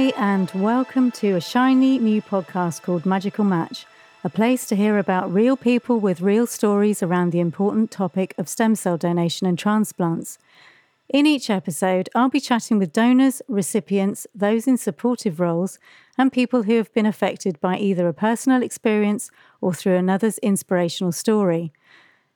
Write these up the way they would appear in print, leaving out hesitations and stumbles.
Hi, and welcome to a shiny new podcast called Magical Match, a place to hear about real people with real stories around the important topic of stem cell donation and transplants. In each episode, I'll be chatting with donors, recipients, those in supportive roles, and people who have been affected by either a personal experience or through another's inspirational story.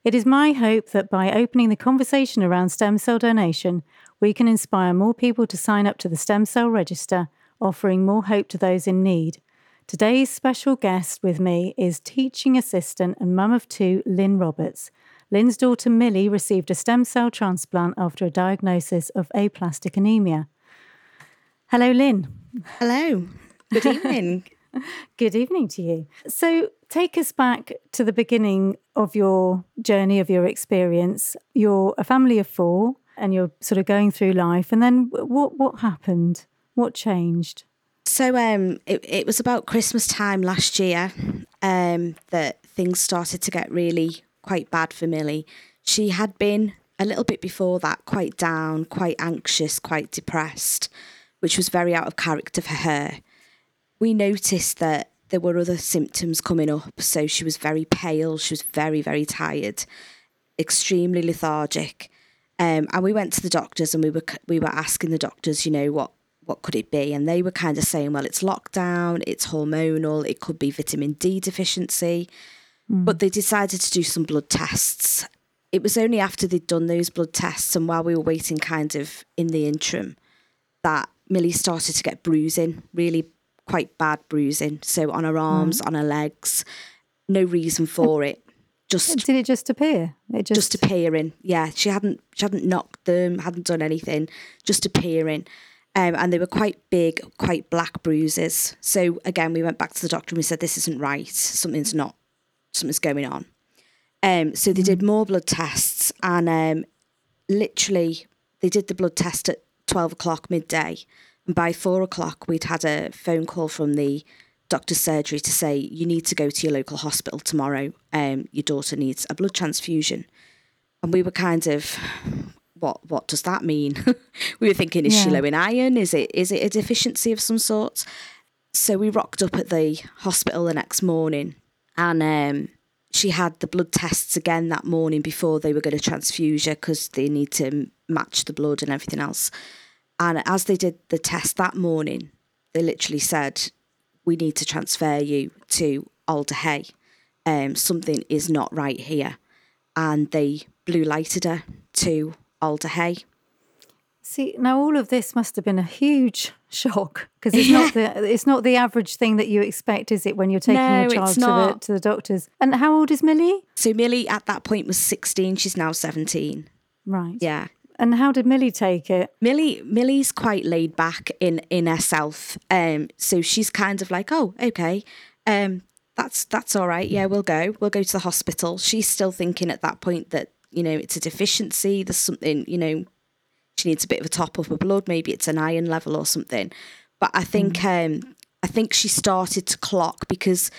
It is my hope that by opening the conversation around stem cell donation, we can inspire more people to sign up to the Stem Cell Register, offering more hope to those in need. Today's special guest with me is teaching assistant and mum of two, Lynn Roberts. Lynn's daughter Milly received a stem cell transplant after a diagnosis of aplastic anemia. Hello, Lynn. Hello. Good evening. Good evening to you. So take us back to the beginning of your journey, of your experience. You're a family of four and you're sort of going through life. And then what happened? What changed? So it was about Christmas time last year that things started to get really quite bad for Milly. She had been a little bit before that quite down, quite anxious, quite depressed, which was very out of character for her. We noticed that there were other symptoms coming up. So she was very pale. She was very, very tired, extremely lethargic. And we went to the doctors and we were asking the doctors, you know, what could it be? And they were kind of saying, well, it's lockdown, it's hormonal, it could be vitamin D deficiency. Mm. But they decided to do some blood tests. It was only after they'd done those blood tests and while we were waiting kind of in the interim that Milly started to get bruising, really quite bad bruising. So on her arms, on her legs, no reason for it. Did it just appear? Just appearing, yeah. She hadn't knocked them, hadn't done anything, just appearing. And they were quite big, quite black bruises. So again, we went back to the doctor and we said, this isn't right. Something's going on. So they did more blood tests and literally they did the blood test at 12 o'clock midday. And by 4 o'clock, we'd had a phone call from the doctor's surgery to say, you need to go to your local hospital tomorrow. Your daughter needs a blood transfusion. And we were kind of, what does that mean? We were thinking, is she low in iron? Is it a deficiency of some sort? So we rocked up at the hospital the next morning and she had the blood tests again that morning before they were going to transfuse her because they need to match the blood and everything else. And as they did the test that morning, they literally said, we need to transfer you to Alder Hey. Something is not right here. And they blue lighted her to Alder Hey. See, now all of this must have been a huge shock because it's not the average thing that you expect, is it, when you're taking your child to the doctors? And how old is Milly? So Milly at that point was 16. She's now 17. Right. Yeah. And how did Milly take it? Milly's quite laid back in herself. So she's kind of like, oh, okay, that's all right. Yeah, we'll go to the hospital. She's still thinking at that point that, you know, it's a deficiency. There's something, you know, she needs a bit of a top up of blood. Maybe it's an iron level or something. But I think she started to clock because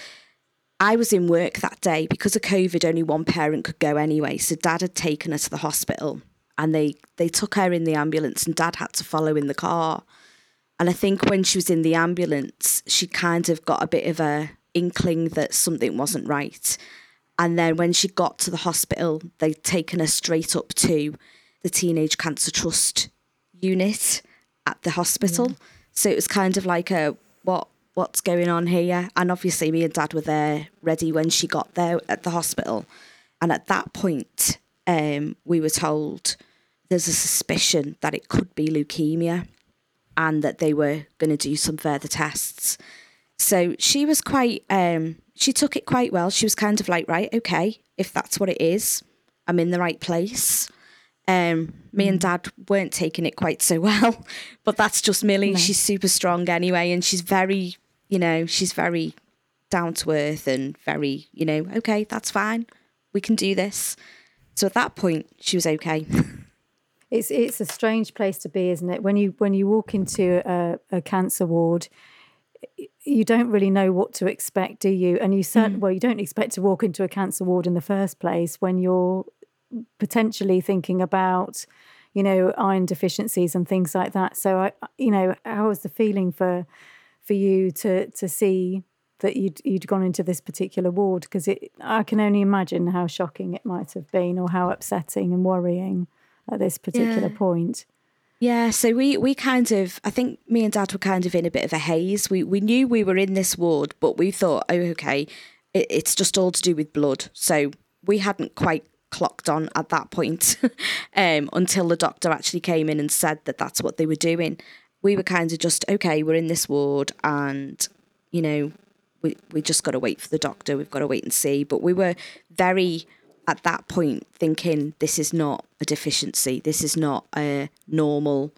I was in work that day. Because of COVID, only one parent could go anyway. So Dad had taken her to the hospital. And they took her in the ambulance and Dad had to follow in the car. And I think when she was in the ambulance, she kind of got a bit of a inkling that something wasn't right. And then when she got to the hospital, they'd taken her straight up to the Teenage Cancer Trust unit at the hospital. Yeah. So it was kind of like a, what's going on here? And obviously me and Dad were there ready when she got there at the hospital. And at that point, we were told there's a suspicion that it could be leukemia and that they were going to do some further tests. So she was quite, she took it quite well. She was kind of like, right, okay, if that's what it is, I'm in the right place. Me and Dad weren't taking it quite so well, but that's just Milly. No. She's super strong anyway. And she's very, you know, she's very down to earth and very, you know, okay, that's fine. We can do this. So at that point, she was okay. It's a strange place to be, isn't it? When you walk into a cancer ward, you don't really know what to expect, do you? And you you don't expect to walk into a cancer ward in the first place when you're potentially thinking about, you know, iron deficiencies and things like that. So, how was the feeling for you to see that you'd gone into this particular ward? Because I can only imagine how shocking it might have been, or how upsetting and worrying at this particular point. Yeah, so we kind of, I think me and Dad were kind of in a bit of a haze. We knew we were in this ward, but we thought, it's just all to do with blood. So we hadn't quite clocked on at that point until the doctor actually came in and said that that's what they were doing. We were kind of just, we're in this ward and, we just got to wait for the doctor. We've got to wait and see. But we were very... at that point thinking this is not a deficiency, this is not a normal,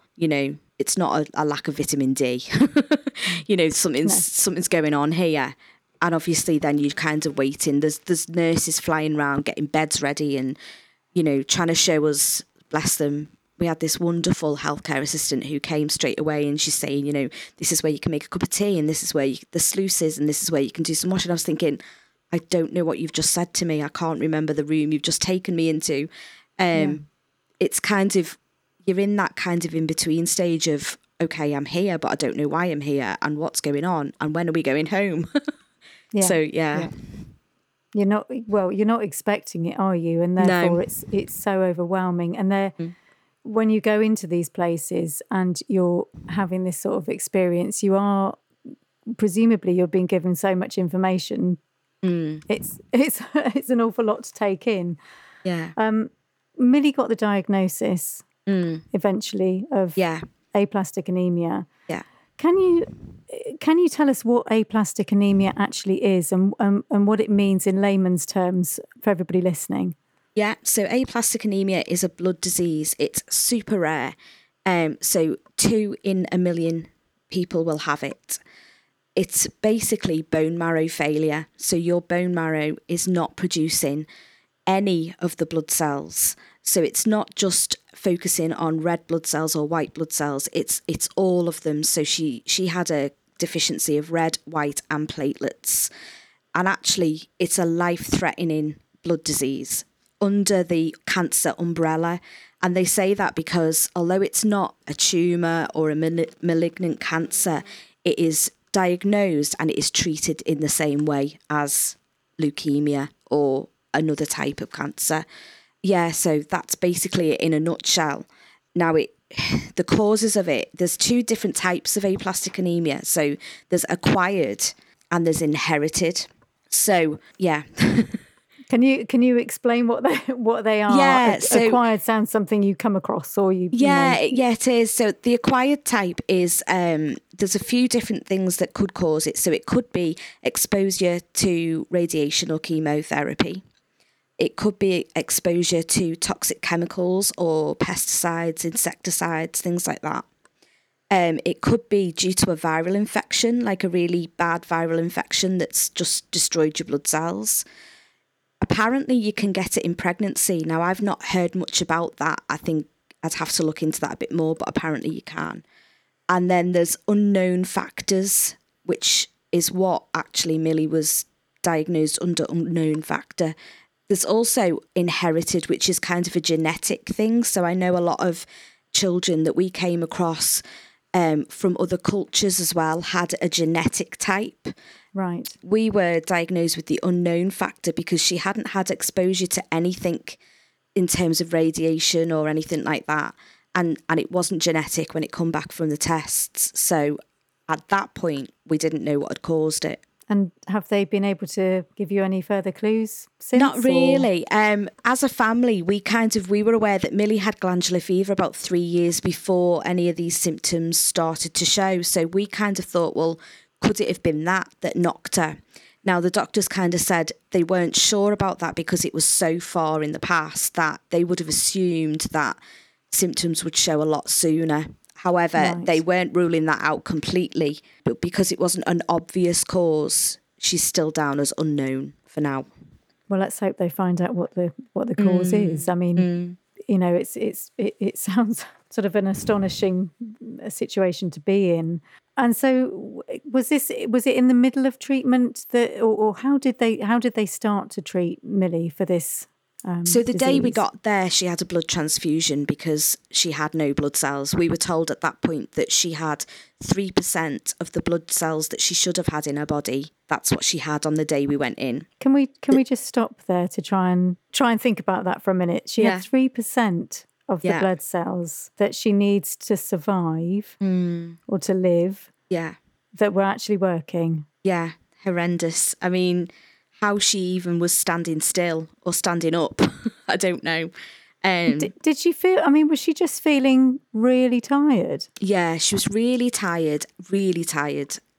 it's not a lack of vitamin D, something's going on here. And obviously then you're kind of waiting, there's nurses flying around getting beds ready and trying to show us, bless them. We had this wonderful healthcare assistant who came straight away and she's saying, this is where you can make a cup of tea and this is where the sluice is and this is where you can do some washing. I was thinking, I don't know what you've just said to me. I can't remember the room you've just taken me into. It's kind of, you're in that kind of in-between stage of, I'm here, but I don't know why I'm here and what's going on and when are we going home? Yeah. So, yeah. You're not expecting it, are you? And therefore it's so overwhelming. And when you go into these places and you're having this sort of experience, you are, presumably you're being given so much information. It's an awful lot to take in. Yeah. Milly got the diagnosis eventually of aplastic anemia. Yeah. Can you tell us what aplastic anemia actually is and what it means in layman's terms for everybody listening? Yeah. So aplastic anemia is a blood disease. It's super rare. So 2 in 1,000,000 people will have it. It's basically bone marrow failure. So your bone marrow is not producing any of the blood cells. So it's not just focusing on red blood cells or white blood cells. It's all of them. So she had a deficiency of red, white and platelets. And actually, it's a life-threatening blood disease under the cancer umbrella. And they say that because although it's not a tumour or a malignant cancer, it is diagnosed and it is treated in the same way as leukemia or another type of cancer. Yeah, so that's basically it in a nutshell. Now, the causes of it, there's 2 different types of aplastic anemia. So there's acquired and there's inherited. So, yeah. Can you explain what they are? Yeah, so, acquired sounds something you come across or you. Yeah, it is. So the acquired type is there's a few different things that could cause it. So it could be exposure to radiation or chemotherapy. It could be exposure to toxic chemicals or pesticides, insecticides, things like that. It could be due to a viral infection, like a really bad viral infection that's just destroyed your blood cells. Apparently you can get it in pregnancy. Now, I've not heard much about that. I think I'd have to look into that a bit more, but apparently you can. And then there's unknown factors, which is what actually Milly was diagnosed under, unknown factor. There's also inherited, which is kind of a genetic thing. So I know a lot of children that we came across from other cultures as well had a genetic type. Right. We were diagnosed with the unknown factor because she hadn't had exposure to anything in terms of radiation or anything like that. And it wasn't genetic when it come back from the tests. So at that point, we didn't know what had caused it. And have they been able to give you any further clues since? Not really. As a family, we were aware that Milly had glandular fever about 3 years before any of these symptoms started to show. So we kind of thought, well, could it have been that knocked her? Now, the doctors kind of said they weren't sure about that because it was so far in the past that they would have assumed that symptoms would show a lot sooner. However, they weren't ruling that out completely. But because it wasn't an obvious cause, she's still down as unknown for now. Well, let's hope they find out what the cause is. I mean, it sounds sort of an astonishing situation to be in. And so was it in the middle of treatment that, or how did they start to treat Milly for this So the disease. Day we got there, she had a blood transfusion because she had no blood cells. We were told at that point that she had 3% of the blood cells that she should have had in her body. That's what she had on the day we went in. Can we just stop there to try and think about that for a minute? She had 3% of the blood cells that she needs to survive or to live. Yeah, that were actually working. Yeah, horrendous. I mean, how she even was standing still or standing up, I don't know. Did she feel, I mean, was she just feeling really tired? Yeah, she was really tired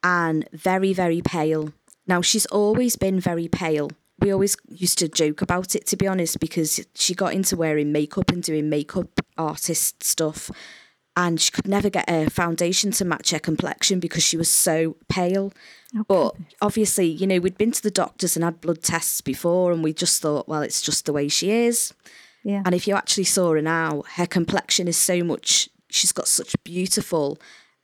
and very, very pale. Now, she's always been very pale. We always used to joke about it, to be honest, because she got into wearing makeup and doing makeup artist stuff, and she could never get a foundation to match her complexion because she was so pale. Oh, but obviously, you know, we'd been to the doctors and had blood tests before, and we just thought, well, it's just the way she is. Yeah. And if you actually saw her now, her complexion is so much, she's got such beautiful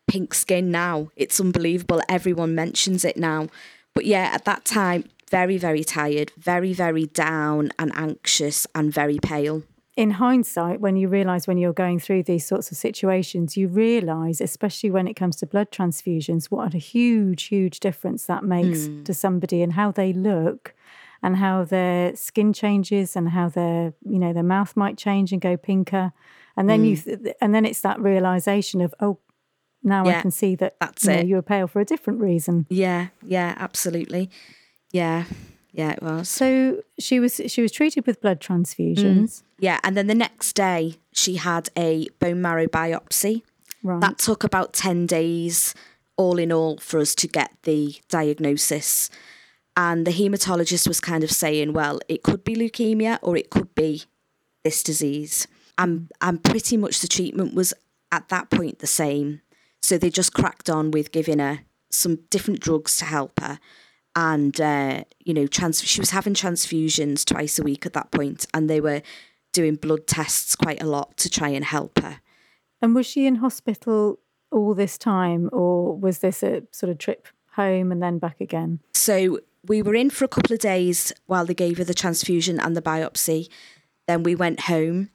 pink skin now. It's unbelievable. Everyone mentions it now. But yeah, at that time, very, very tired, very, very down and anxious and very pale. In hindsight, when you realise when you're going through these sorts of situations, you realise, especially when it comes to blood transfusions, what a huge, huge difference that makes to somebody, and how they look and how their skin changes and how their, you know, their mouth might change and go pinker. And then and then it's that realisation of, oh, now I can see that that's you know, you were pale for a different reason. Yeah, yeah, absolutely. Yeah. Yeah, it was. So she was treated with blood transfusions. Yeah, and then the next day she had a bone marrow biopsy. Right. That took about 10 days all in all for us to get the diagnosis. And the haematologist was kind of saying, well, it could be leukemia or it could be this disease. And pretty much the treatment was at that point the same. So they just cracked on with giving her some different drugs to help her. And, you know, she was having transfusions twice a week at that point, and they were doing blood tests quite a lot to try and help her. And was she in hospital all this time, or was this a sort of trip home and then back again? So we were in for a couple of days while they gave her the transfusion and the biopsy. Then we went home,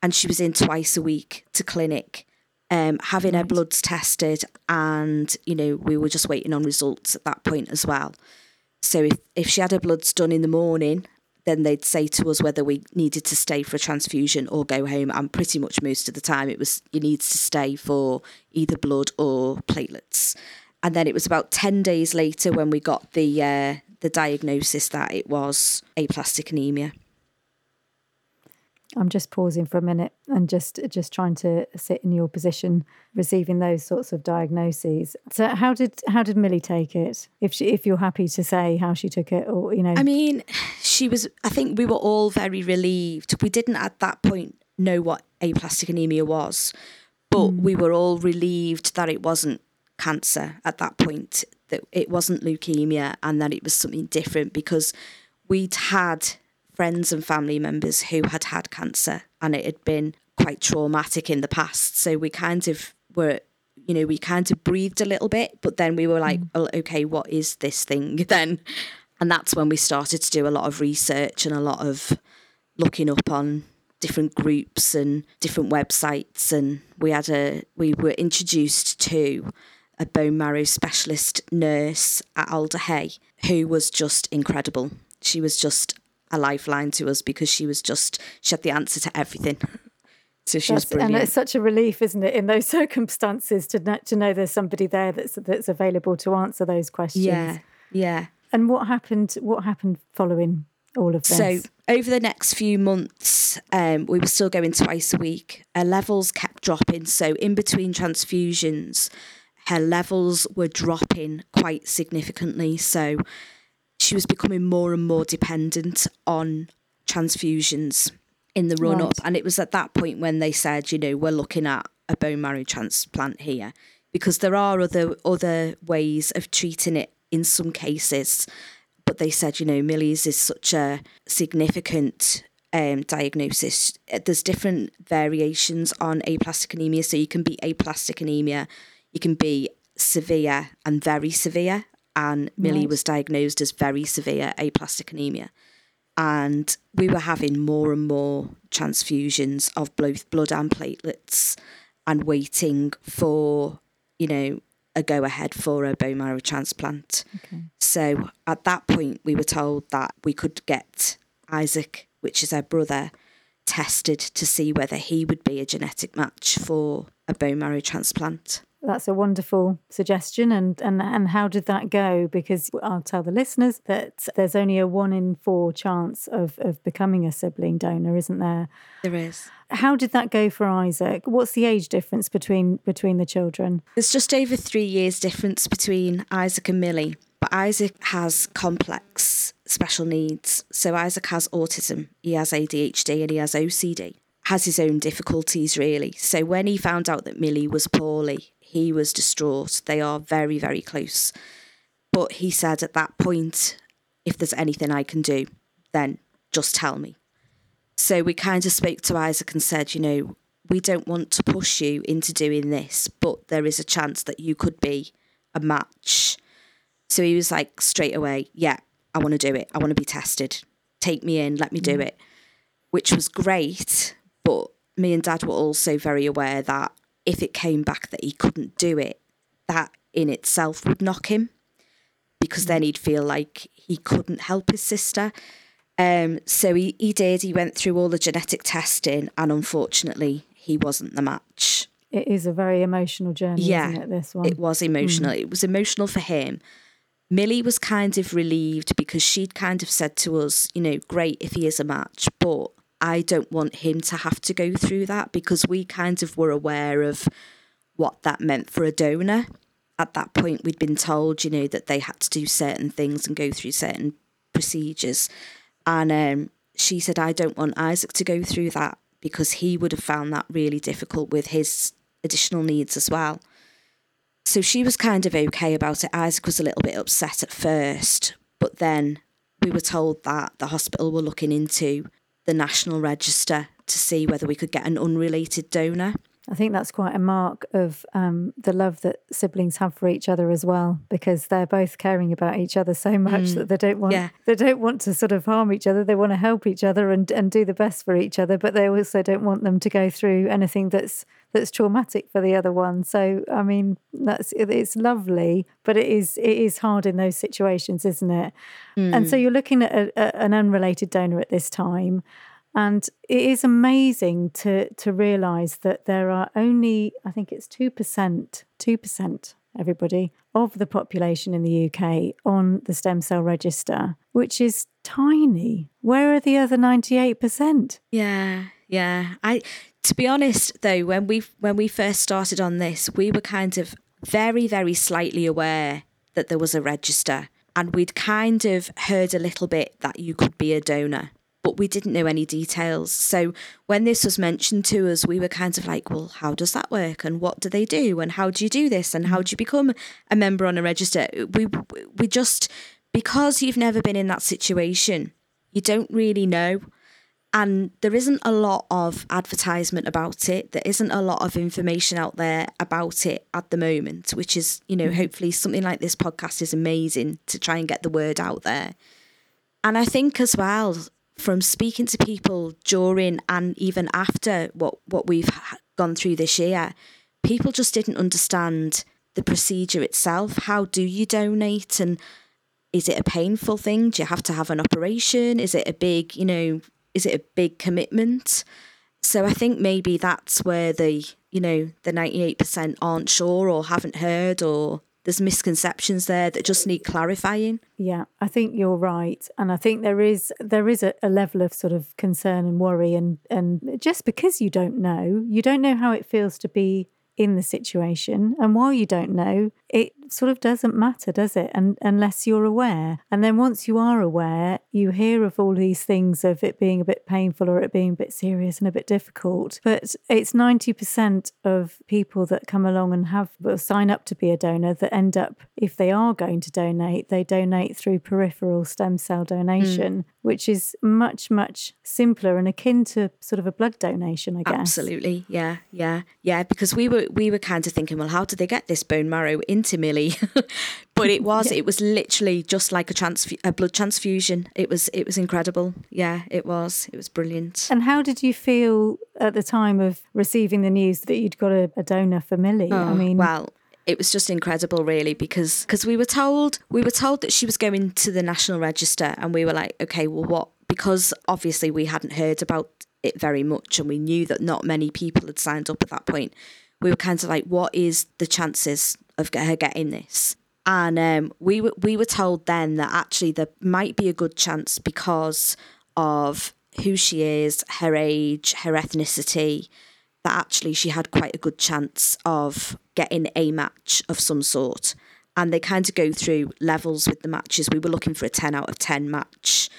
and she was in twice a week to clinic, having her bloods tested. And, you know, we were just waiting on results at that point as well. So if she had her bloods done in the morning, then they'd say to us whether we needed to stay for a transfusion or go home. And pretty much most of the time it was you need to stay for either blood or platelets. And then it was about 10 days later when we got the diagnosis that it was aplastic anemia. I'm just pausing for a minute and just trying to sit in your position, receiving those sorts of diagnoses. So how did Milly take it? If you're happy to say how she took it, or you know, I mean, I think we were all very relieved. We didn't at that point know what aplastic anemia was, but we were all relieved that it wasn't cancer at that point, that it wasn't leukemia, and that it was something different, because we'd had friends and family members who had had cancer, and it had been quite traumatic in the past. So we kind of were, you know, we kind of breathed a little bit, but then we were like, well, okay, what is this thing then? And that's when we started to do a lot of research and a lot of looking up on different groups and different websites. And we were introduced to a bone marrow specialist nurse at Alder Hey, who was just incredible. She was just a lifeline to us, because she had the answer to everything. So that's brilliant. And it's such a relief, isn't it, in those circumstances to know there's somebody there that's available to answer those questions. Yeah, yeah. And what happened following all of this? So over the next few months, we were still going twice a week. Her levels kept dropping. So in between transfusions, her levels were dropping quite significantly. So she was becoming more and more dependent on transfusions in the run-up. Right. And it was at that point when they said, you know, we're looking at a bone marrow transplant here, because there are other ways of treating it in some cases. But they said, you know, Milly's is such a significant diagnosis. There's different variations on aplastic anemia. So you can be aplastic anemia, you can be severe and very severe. And Milly was diagnosed as very severe aplastic anemia. and we were having more and more transfusions of both blood and platelets and waiting for, you know, a go-ahead for a bone marrow transplant. Okay. So at that point, we were told that we could get Isaac, which is our brother, tested to see whether he would be a genetic match for a bone marrow transplant. That's a wonderful suggestion. And how did that go? Because I'll tell the listeners that there's only a 1 in 4 chance of becoming a sibling donor, isn't there? There is. How did that go for Isaac? What's the age difference between the children? There's just over 3 years difference between Isaac and Milly. But Isaac has complex special needs. So Isaac has autism, he has ADHD and he has OCD. Has his own difficulties, really. So when he found out that Milly was poorly, he was distraught. They are very, very close. But he said at that point, if there's anything I can do, then just tell me. So we kind of spoke to Isaac and said, you know, we don't want to push you into doing this, but there is a chance that you could be a match. So he was like, straight away, yeah, I want to do it. I want to be tested. Take me in, let me do it, which was great. But me and Dad were also very aware that if it came back that he couldn't do it, that in itself would knock him, because then he'd feel like he couldn't help his sister. So he did. He went through all the genetic testing and unfortunately he wasn't the match. It is a very emotional journey, isn't it, this one? It was emotional. Mm. It was emotional for him. Milly was kind of relieved because she'd kind of said to us, you know, great if he is a match, but I don't want him to have to go through that, because we kind of were aware of what that meant for a donor. At that point, we'd been told, you know, that they had to do certain things and go through certain procedures. And she said, I don't want Isaac to go through that, because he would have found that really difficult with his additional needs as well. So she was kind of okay about it. Isaac was a little bit upset at first, but then we were told that the hospital were looking into the National Register to see whether we could get an unrelated donor. I think that's quite a mark of the love that siblings have for each other as well, because they're both caring about each other so much that they don't want to sort of harm each other. They want to help each other and do the best for each other, but they also don't want them to go through anything that's traumatic for the other one. So I mean, it's lovely, but it is hard in those situations, isn't it? Mm. And so you're looking at an unrelated donor at this time. And it is amazing to realise that there are only, I think it's 2%, everybody, of the population in the UK on the stem cell register, which is tiny. Where are the other 98%? Yeah. To be honest, though, when we first started on this, we were kind of very, very slightly aware that there was a register. And we'd kind of heard a little bit that you could be a donor, but we didn't know any details. So when this was mentioned to us, we were kind of like, well, how does that work? And what do they do? And how do you do this? And how do you become a member on a register? We just, because you've never been in that situation, you don't really know. And there isn't a lot of advertisement about it. There isn't a lot of information out there about it at the moment, which is, you know, hopefully something like this podcast is amazing to try and get the word out there. And I think as well, from speaking to people during and even after what we've gone through this year, people just didn't understand the procedure itself. How do you donate? And is it a painful thing? Do you have to have an operation? Is it a big commitment? So I think maybe that's where the 98% aren't sure or haven't heard, or there's misconceptions there that just need clarifying. Yeah, I think you're right. And I think there is a level of sort of concern and worry. And just because you don't know how it feels to be in the situation. And while you don't know, it sort of doesn't matter, does it? And unless you're aware. And then once you are aware, you hear of all these things of it being a bit painful or it being a bit serious and a bit difficult. But it's 90% of people that come along and sign up to be a donor that end up, if they are going to donate, they donate through peripheral stem cell donation, which is much, much simpler and akin to sort of a blood donation, I guess. Absolutely. Yeah. Because we were kind of thinking, well, how do they get this bone marrow into Milly? me, but it was yeah. It was literally just like a blood transfusion. It was incredible. Yeah, it was brilliant. And how did you feel at the time of receiving the news that you'd got a donor for Milly? Oh, I mean, well, it was just incredible, really, because we were told that she was going to the National Register, and we were like, okay, well, what? Because obviously we hadn't heard about it very much, and we knew that not many people had signed up at that point. We were kind of like, what is the chances of her getting this? And we were told then that actually there might be a good chance because of who she is, her age, her ethnicity, that actually she had quite a good chance of getting a match of some sort. And they kind of go through levels with the matches. We were looking for a 10 out of 10 match,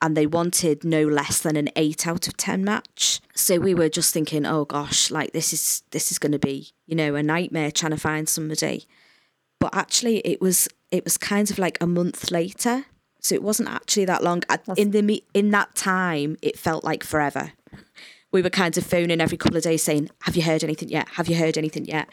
and they wanted no less than an 8 out of 10 match. So we were just thinking, oh gosh, like this is going to be, you know, a nightmare trying to find somebody. But actually it was kind of like a month later. So it wasn't actually that long. In that time, it felt like forever. We were kind of phoning every couple of days saying, have you heard anything yet? Have you heard anything yet?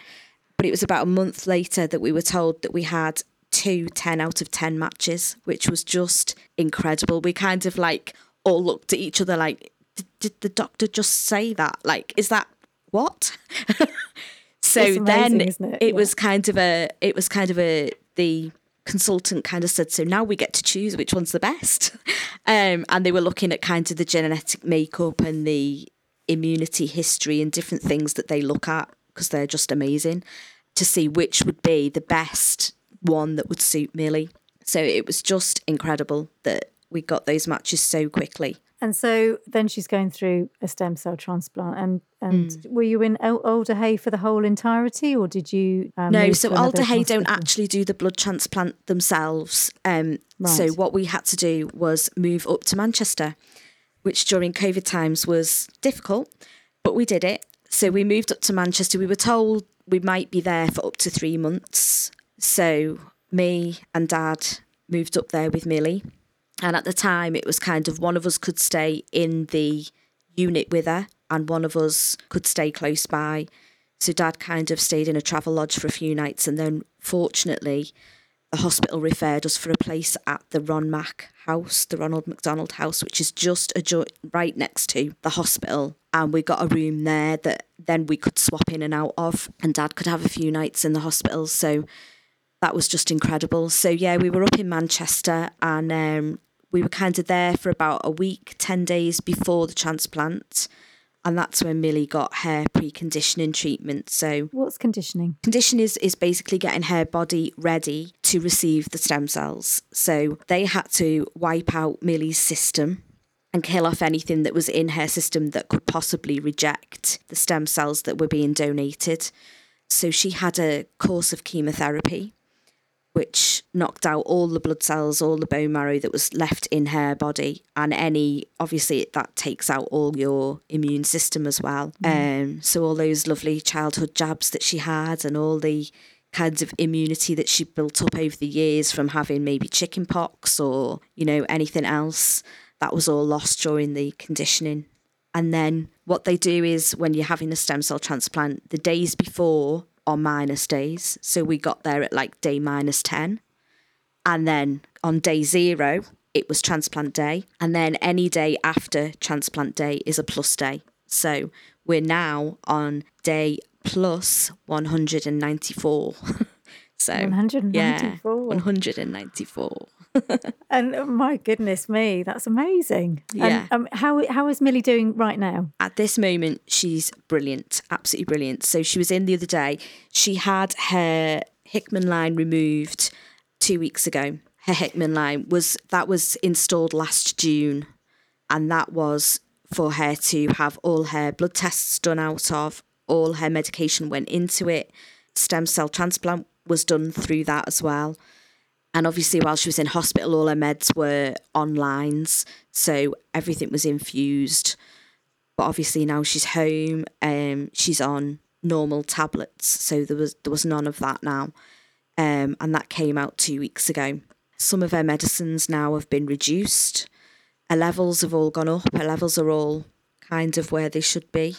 But it was about a month later that we were told that we had 2 10 out of 10 matches, which was just incredible. We kind of like all looked at each other like, did the doctor just say that? Like, is that what? So amazing, then it was kind of the consultant kind of said, so now we get to choose which one's the best. And they were looking at kind of the genetic makeup and the immunity history and different things that they look at, because they're just amazing, to see which would be the best one that would suit Milly. So it was just incredible that we got those matches so quickly. And so then she's going through a stem cell transplant. And were you in Alder Hey for the whole entirety, or did you? No, so Alder Hey don't actually do the blood transplant themselves. Right. So what we had to do was move up to Manchester, which during COVID times was difficult, but we did it. So we moved up to Manchester. We were told we might be there for up to 3 months. So me and Dad moved up there with Milly. And at the time, it was kind of one of us could stay in the unit with her and one of us could stay close by. So Dad kind of stayed in a travel lodge for a few nights. And then fortunately, the hospital referred us for a place at the Ronald McDonald House, which is just right next to the hospital. And we got a room there that then we could swap in and out of, and Dad could have a few nights in the hospital. So that was just incredible. So yeah, we were up in Manchester, and we were kind of there for about a week, 10 days before the transplant. And that's when Milly got her preconditioning treatment. So what's conditioning? Conditioning is basically getting her body ready to receive the stem cells. So they had to wipe out Milly's system and kill off anything that was in her system that could possibly reject the stem cells that were being donated. So she had a course of chemotherapy, which knocked out all the blood cells, all the bone marrow that was left in her body, and obviously that takes out all your immune system as well. So all those lovely childhood jabs that she had and all the kinds of immunity that she built up over the years from having maybe chicken pox or, you know, anything else, that was all lost during the conditioning. And then what they do is when you're having a stem cell transplant, the days before are minus days. So we got there at like day minus 10. And then on day 0, it was transplant day. And then any day after transplant day is a plus day. So we're now on day plus 194. So 194. Yeah, 194. And oh my goodness me, that's amazing. Yeah. How is Milly doing right now? At this moment, she's brilliant, absolutely brilliant. So she was in the other day. She had her Hickman line removed 2 weeks ago. Her Hickman line was installed last June, and that was for her to have all her blood tests done out of, all her medication went into it. Stem cell transplant was done through that as well. And obviously, while she was in hospital, all her meds were on lines, so everything was infused. But obviously, now she's home. She's on normal tablets, so there was none of that now. And that came out 2 weeks ago. Some of her medicines now have been reduced. Her levels have all gone up. Her levels are all kind of where they should be,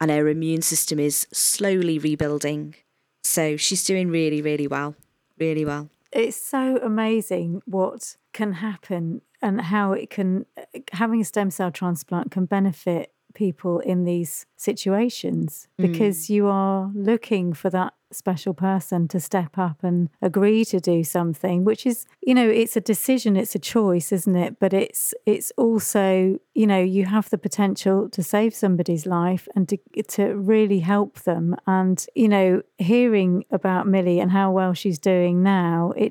and her immune system is slowly rebuilding. So she's doing really, really well. really well. It's so amazing what can happen and how it can, having a stem cell transplant can benefit people in these situations, because you are looking for that special person to step up and agree to do something, which is, you know, it's a decision, it's a choice, isn't it? But it's also, you know, you have the potential to save somebody's life and to really help them. And, you know, hearing about Milly and how well she's doing now, it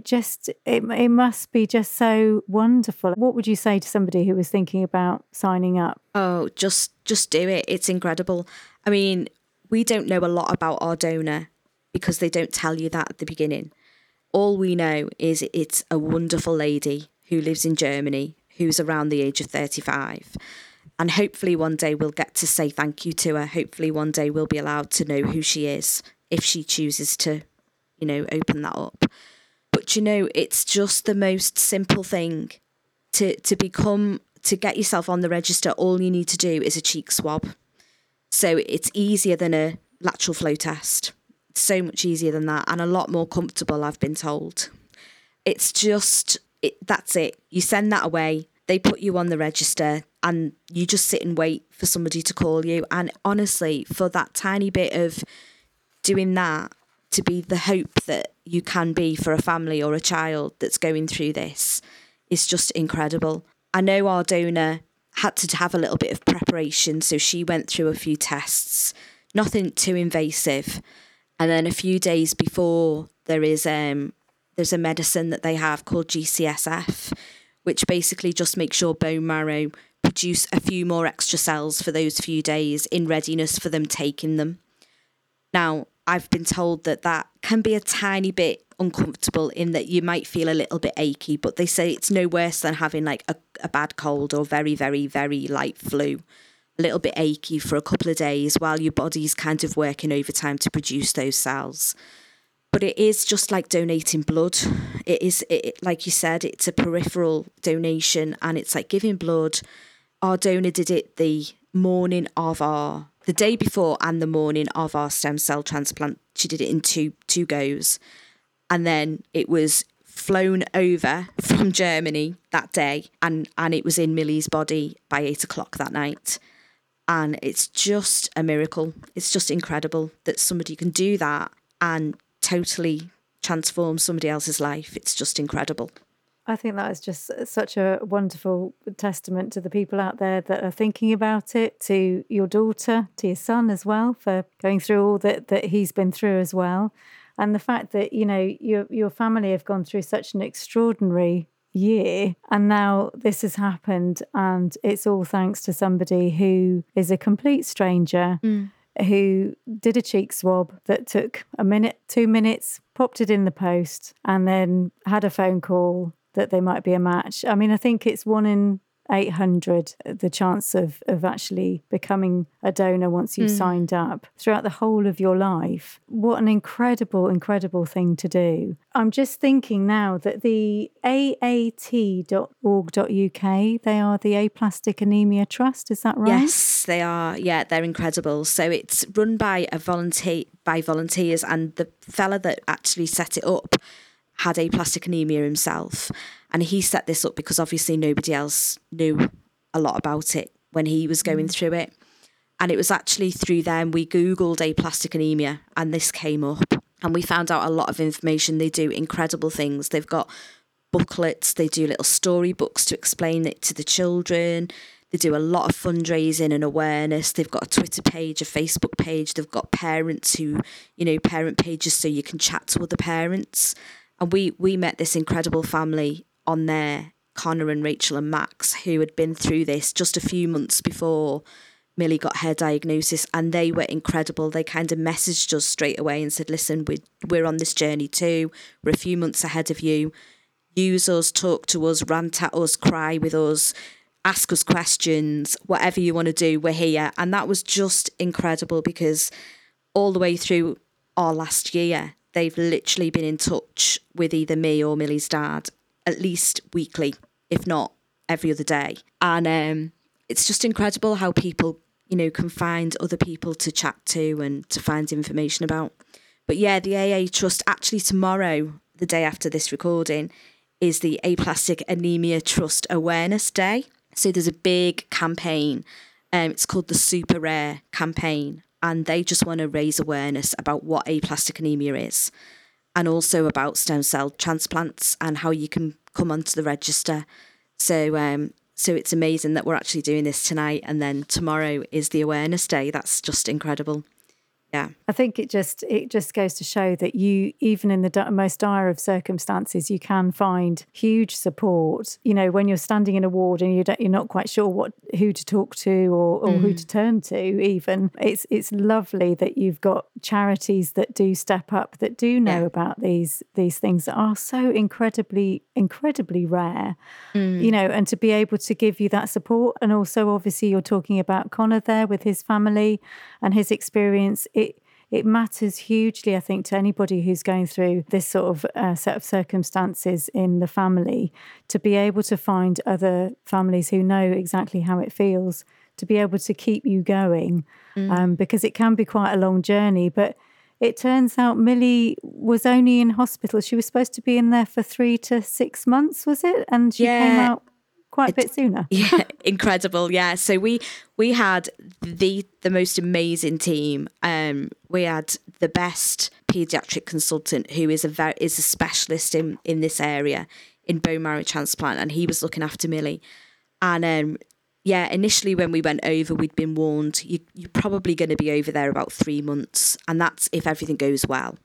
must be just so wonderful. What would you say to somebody who was thinking about signing up? Oh, just do it. It's incredible. I mean, we don't know a lot about our donor, because they don't tell you that at the beginning. All we know is it's a wonderful lady who lives in Germany, who's around the age of 35. And hopefully one day we'll get to say thank you to her. Hopefully one day we'll be allowed to know who she is if she chooses to, you know, open that up. But, you know, it's just the most simple thing to get yourself on the register. All you need to do is a cheek swab. So it's easier than a lateral flow test. So much easier than that, and a lot more comfortable, I've been told. It's just, that's it. You send that away, they put you on the register, and you just sit and wait for somebody to call you. And honestly, for that tiny bit of doing that to be the hope that you can be for a family or a child that's going through this is just incredible. I know our donor had to have a little bit of preparation, so she went through a few tests, nothing too invasive. And then a few days before, there's a medicine that they have called GCSF, which basically just makes your bone marrow produce a few more extra cells for those few days in readiness for them taking them. Now, I've been told that can be a tiny bit uncomfortable in that you might feel a little bit achy, but they say it's no worse than having like a bad cold or very, very, very light flu. A little bit achy for a couple of days while your body's kind of working overtime to produce those cells. But it is just like donating blood. It is, like you said, it's a peripheral donation, and it's like giving blood. Our donor did it the day before and the morning of our stem cell transplant. She did it in two goes. And then it was flown over from Germany that day, and it was in Milly's body by 8:00 that night. And it's just a miracle. It's just incredible that somebody can do that and totally transform somebody else's life. It's just incredible. I think that is just such a wonderful testament to the people out there that are thinking about it, to your daughter, to your son as well, for going through all that he's been through as well. And the fact that, you know, your family have gone through such an extraordinary year, and now this has happened, and it's all thanks to somebody who is a complete stranger, who did a cheek swab that took a minute, 2 minutes, popped it in the post, and then had a phone call that they might be a match. I mean, I think it's 1 in 800 the chance of actually becoming a donor once you've signed up throughout the whole of your life. What an incredible thing to do. I'm just thinking now that the aat.org.uk, they are the Aplastic Anaemia Trust, is that right? Yes, they are. Yeah, they're incredible. So it's run by volunteers, and the fella that actually set it up had aplastic anemia himself, and he set this up because obviously nobody else knew a lot about it when he was going through it. And it was actually through them, we Googled aplastic anemia and this came up, and we found out a lot of information. They do incredible things. They've got booklets, they do little storybooks to explain it to the children. They do a lot of fundraising and awareness. They've got a Twitter page, a Facebook page. They've got parents who, you know, parent pages so you can chat to other parents. And we met this incredible family on there, Connor and Rachel and Max, who had been through this just a few months before Milly got her diagnosis. And they were incredible. They kind of messaged us straight away and said, listen, we're on this journey too. We're a few months ahead of you. Use us, talk to us, rant at us, cry with us, ask us questions, whatever you want to do, we're here. And that was just incredible, because all the way through our last year, they've literally been in touch with either me or Milly's dad at least weekly, if not every other day. And it's just incredible how people, you know, can find other people to chat to and to find information about. But yeah, the AA Trust, actually tomorrow, the day after this recording, is the Aplastic Anemia Trust Awareness Day. So there's a big campaign. It's called the Super Rare Campaign. And they just want to raise awareness about what aplastic anemia is, and also about stem cell transplants and how you can come onto the register. So it's amazing that we're actually doing this tonight, and then tomorrow is the awareness day. That's just incredible. Yeah, I think it just goes to show that you, even in the most dire of circumstances, you can find huge support. You know, when you're standing in a ward and you're not quite sure who to talk to or who to turn to, even it's lovely that you've got charities that do step up, that do know about these things that are so incredibly rare. You know, and to be able to give you that support, and also obviously you're talking about Connor there with his family and his experience. It matters hugely, I think, to anybody who's going through this sort of set of circumstances in the family, to be able to find other families who know exactly how it feels, to be able to keep you going, because it can be quite a long journey. But it turns out Milly was only in hospital. She was supposed to be in there for 3 to 6 months, was it? And she came out quite a bit sooner. Yeah, incredible. Yeah, so we had the most amazing team. We had the best paediatric consultant, who is a specialist in this area, in bone marrow transplant, and he was looking after Milly. And initially when we went over, we'd been warned you're probably going to be over there about 3 months, and that's if everything goes well.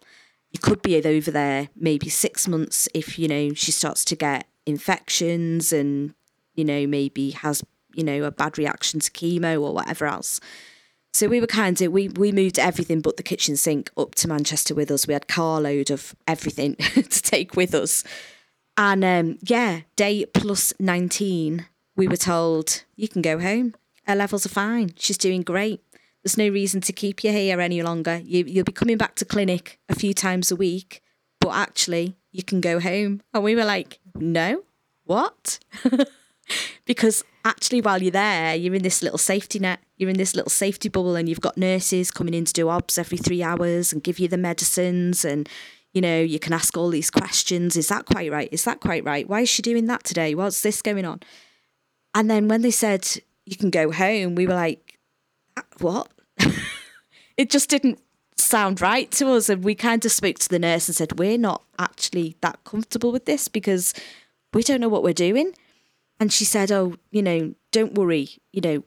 You could be over there maybe 6 months if she starts to get infections and. Maybe has, a bad reaction to chemo or whatever else. So we were we moved everything but the kitchen sink up to Manchester with us. We had carload of everything to take with us. And day plus 19, we were told, you can go home. Her levels are fine. She's doing great. There's no reason to keep you here any longer. You'll be coming back to clinic a few times a week, but actually you can go home. And we were like, no, what? Because actually while you're there, you're in this little safety net, you're in this little safety bubble, and you've got nurses coming in to do obs every 3 hours and give you the medicines, and you can ask all these questions. Is that quite right? Is that quite right? Why is she doing that today? What's this going on? And then when they said you can go home, we were like, what? It just didn't sound right to us, and we kind of spoke to the nurse and said, we're not actually that comfortable with this because we don't know what we're doing. And she said, oh, don't worry,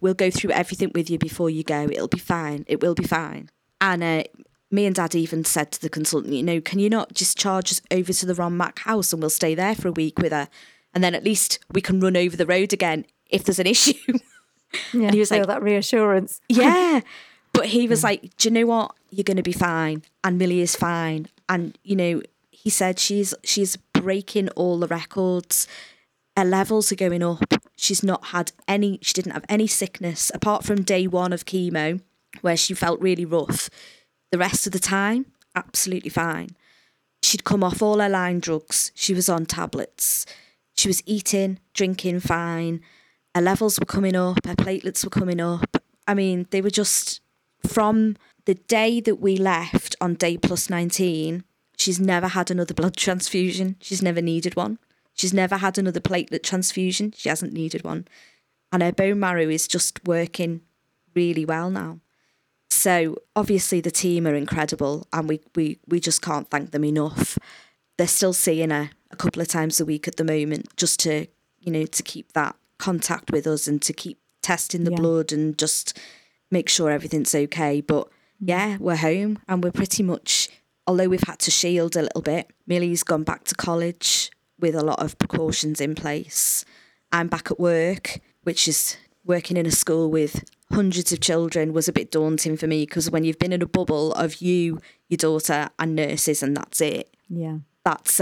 we'll go through everything with you before you go. It'll be fine. It will be fine. And me and Dad even said to the consultant, can you not just charge us over to the Ronald McDonald House and we'll stay there for a week with her? And then at least we can run over the road again if there's an issue. Yeah, and he was like, that reassurance. Yeah. But he was like, do you know what? You're going to be fine. And Milly is fine. And, he said she's breaking all the records. Her levels are going up. She's not had she didn't have any sickness apart from day one of chemo where she felt really rough. The rest of the time, absolutely fine. She'd come off all her line drugs. She was on tablets. She was eating, drinking fine. Her levels were coming up. Her platelets were coming up. I mean, they were just, from the day that we left on day plus 19, she's never had another blood transfusion. She's never needed one. She's never had another platelet transfusion. She hasn't needed one. And her bone marrow is just working really well now. So obviously the team are incredible, and we just can't thank them enough. They're still seeing her a couple of times a week at the moment, just to, to keep that contact with us and to keep testing the blood and just make sure everything's okay. But yeah, we're home, and we're pretty much, although we've had to shield a little bit, Milly's gone back to college with a lot of precautions in place. I'm back at work, which is working in a school with hundreds of children was a bit daunting for me, because when you've been in a bubble of your daughter and nurses, and that's it. Yeah. That's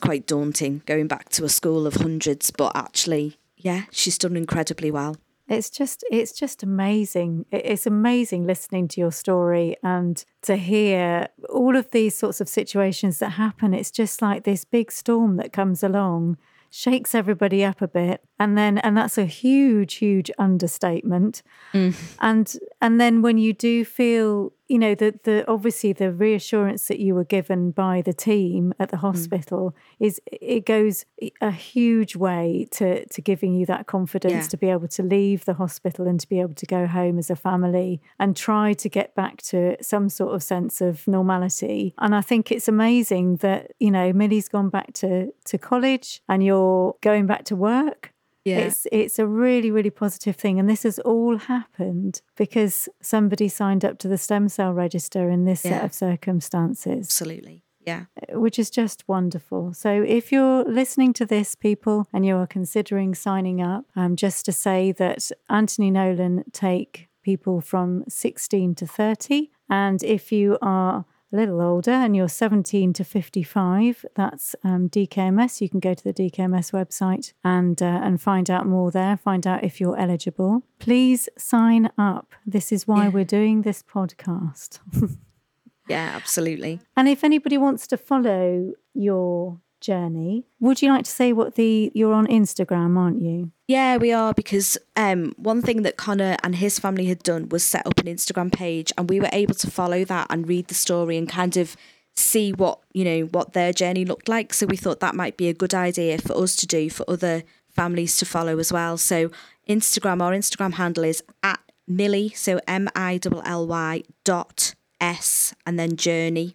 quite daunting, going back to a school of hundreds, but actually, yeah, she's done incredibly well. It's just amazing. It's amazing listening to your story and to hear all of these sorts of situations that happen. It's just like this big storm that comes along, shakes everybody up a bit. And that's a huge, huge understatement. And then when you do feel, you know, the obviously the reassurance that you were given by the team at the hospital is, it goes a huge way to giving you that confidence to be able to leave the hospital and to be able to go home as a family and try to get back to some sort of sense of normality. And I think it's amazing that, you know, Milly's gone back to college and you're going back to work. Yeah. It's a really, really positive thing. And this has all happened because somebody signed up to the stem cell register in this set of circumstances. Absolutely. Yeah. Which is just wonderful. So if you're listening to this, people, and you are considering signing up, just to say that Anthony Nolan take people from 16 to 30. And if you are a little older and you're 17 to 55, that's DKMS. You can go to the DKMS website and find out more there, find out if you're eligible. Please sign up. This is why we're doing this podcast. Yeah, absolutely. And if anybody wants to follow your journey, would you like to say what you're on Instagram, aren't you? Yeah, we are, because one thing that Connor and his family had done was set up an Instagram page, and we were able to follow that and read the story and kind of see what their journey looked like. So we thought that might be a good idea for us to do for other families to follow as well. So Instagram, our Instagram handle is @milly, so milly.s and then journey.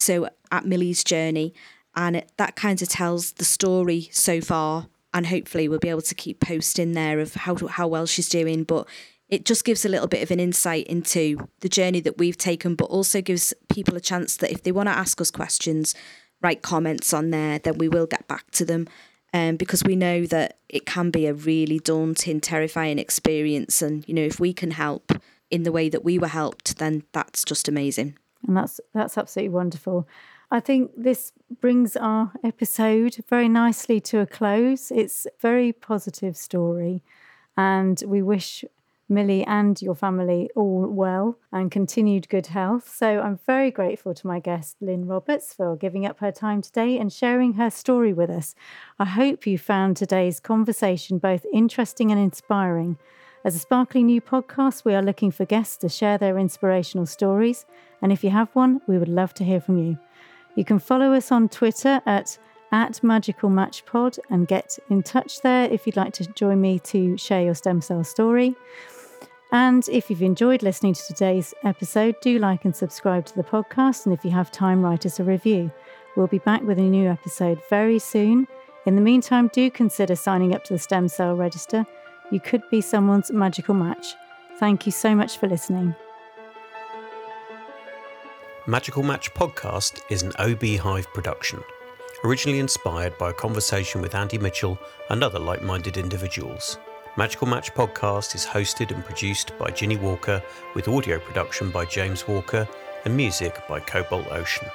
So @milly's journey, and that kind of tells the story so far. And hopefully we'll be able to keep posting there of how well she's doing. But it just gives a little bit of an insight into the journey that we've taken, but also gives people a chance that if they want to ask us questions, write comments on there, then we will get back to them. Because we know that it can be a really daunting, terrifying experience. And, you know, if we can help in the way that we were helped, then that's just amazing. And that's absolutely wonderful. I think this brings our episode very nicely to a close. It's a very positive story, and we wish Milly and your family all well and continued good health. So I'm very grateful to my guest, Lynn Roberts, for giving up her time today and sharing her story with us. I hope you found today's conversation both interesting and inspiring. As a sparkling new podcast, we are looking for guests to share their inspirational stories. And if you have one, we would love to hear from you. You can follow us on Twitter at Magical Match Pod and get in touch there if you'd like to join me to share your stem cell story. And if you've enjoyed listening to today's episode, do like and subscribe to the podcast. And if you have time, write us a review. We'll be back with a new episode very soon. In the meantime, do consider signing up to the stem cell register. You could be someone's magical match. Thank you so much for listening. Magical Match Podcast is an Oh Beehive production, originally inspired by a conversation with Andy Mitchell and other like-minded individuals. Magical Match Podcast is hosted and produced by Ginny Walker, with audio production by James Walker and music by Cobalt Ocean.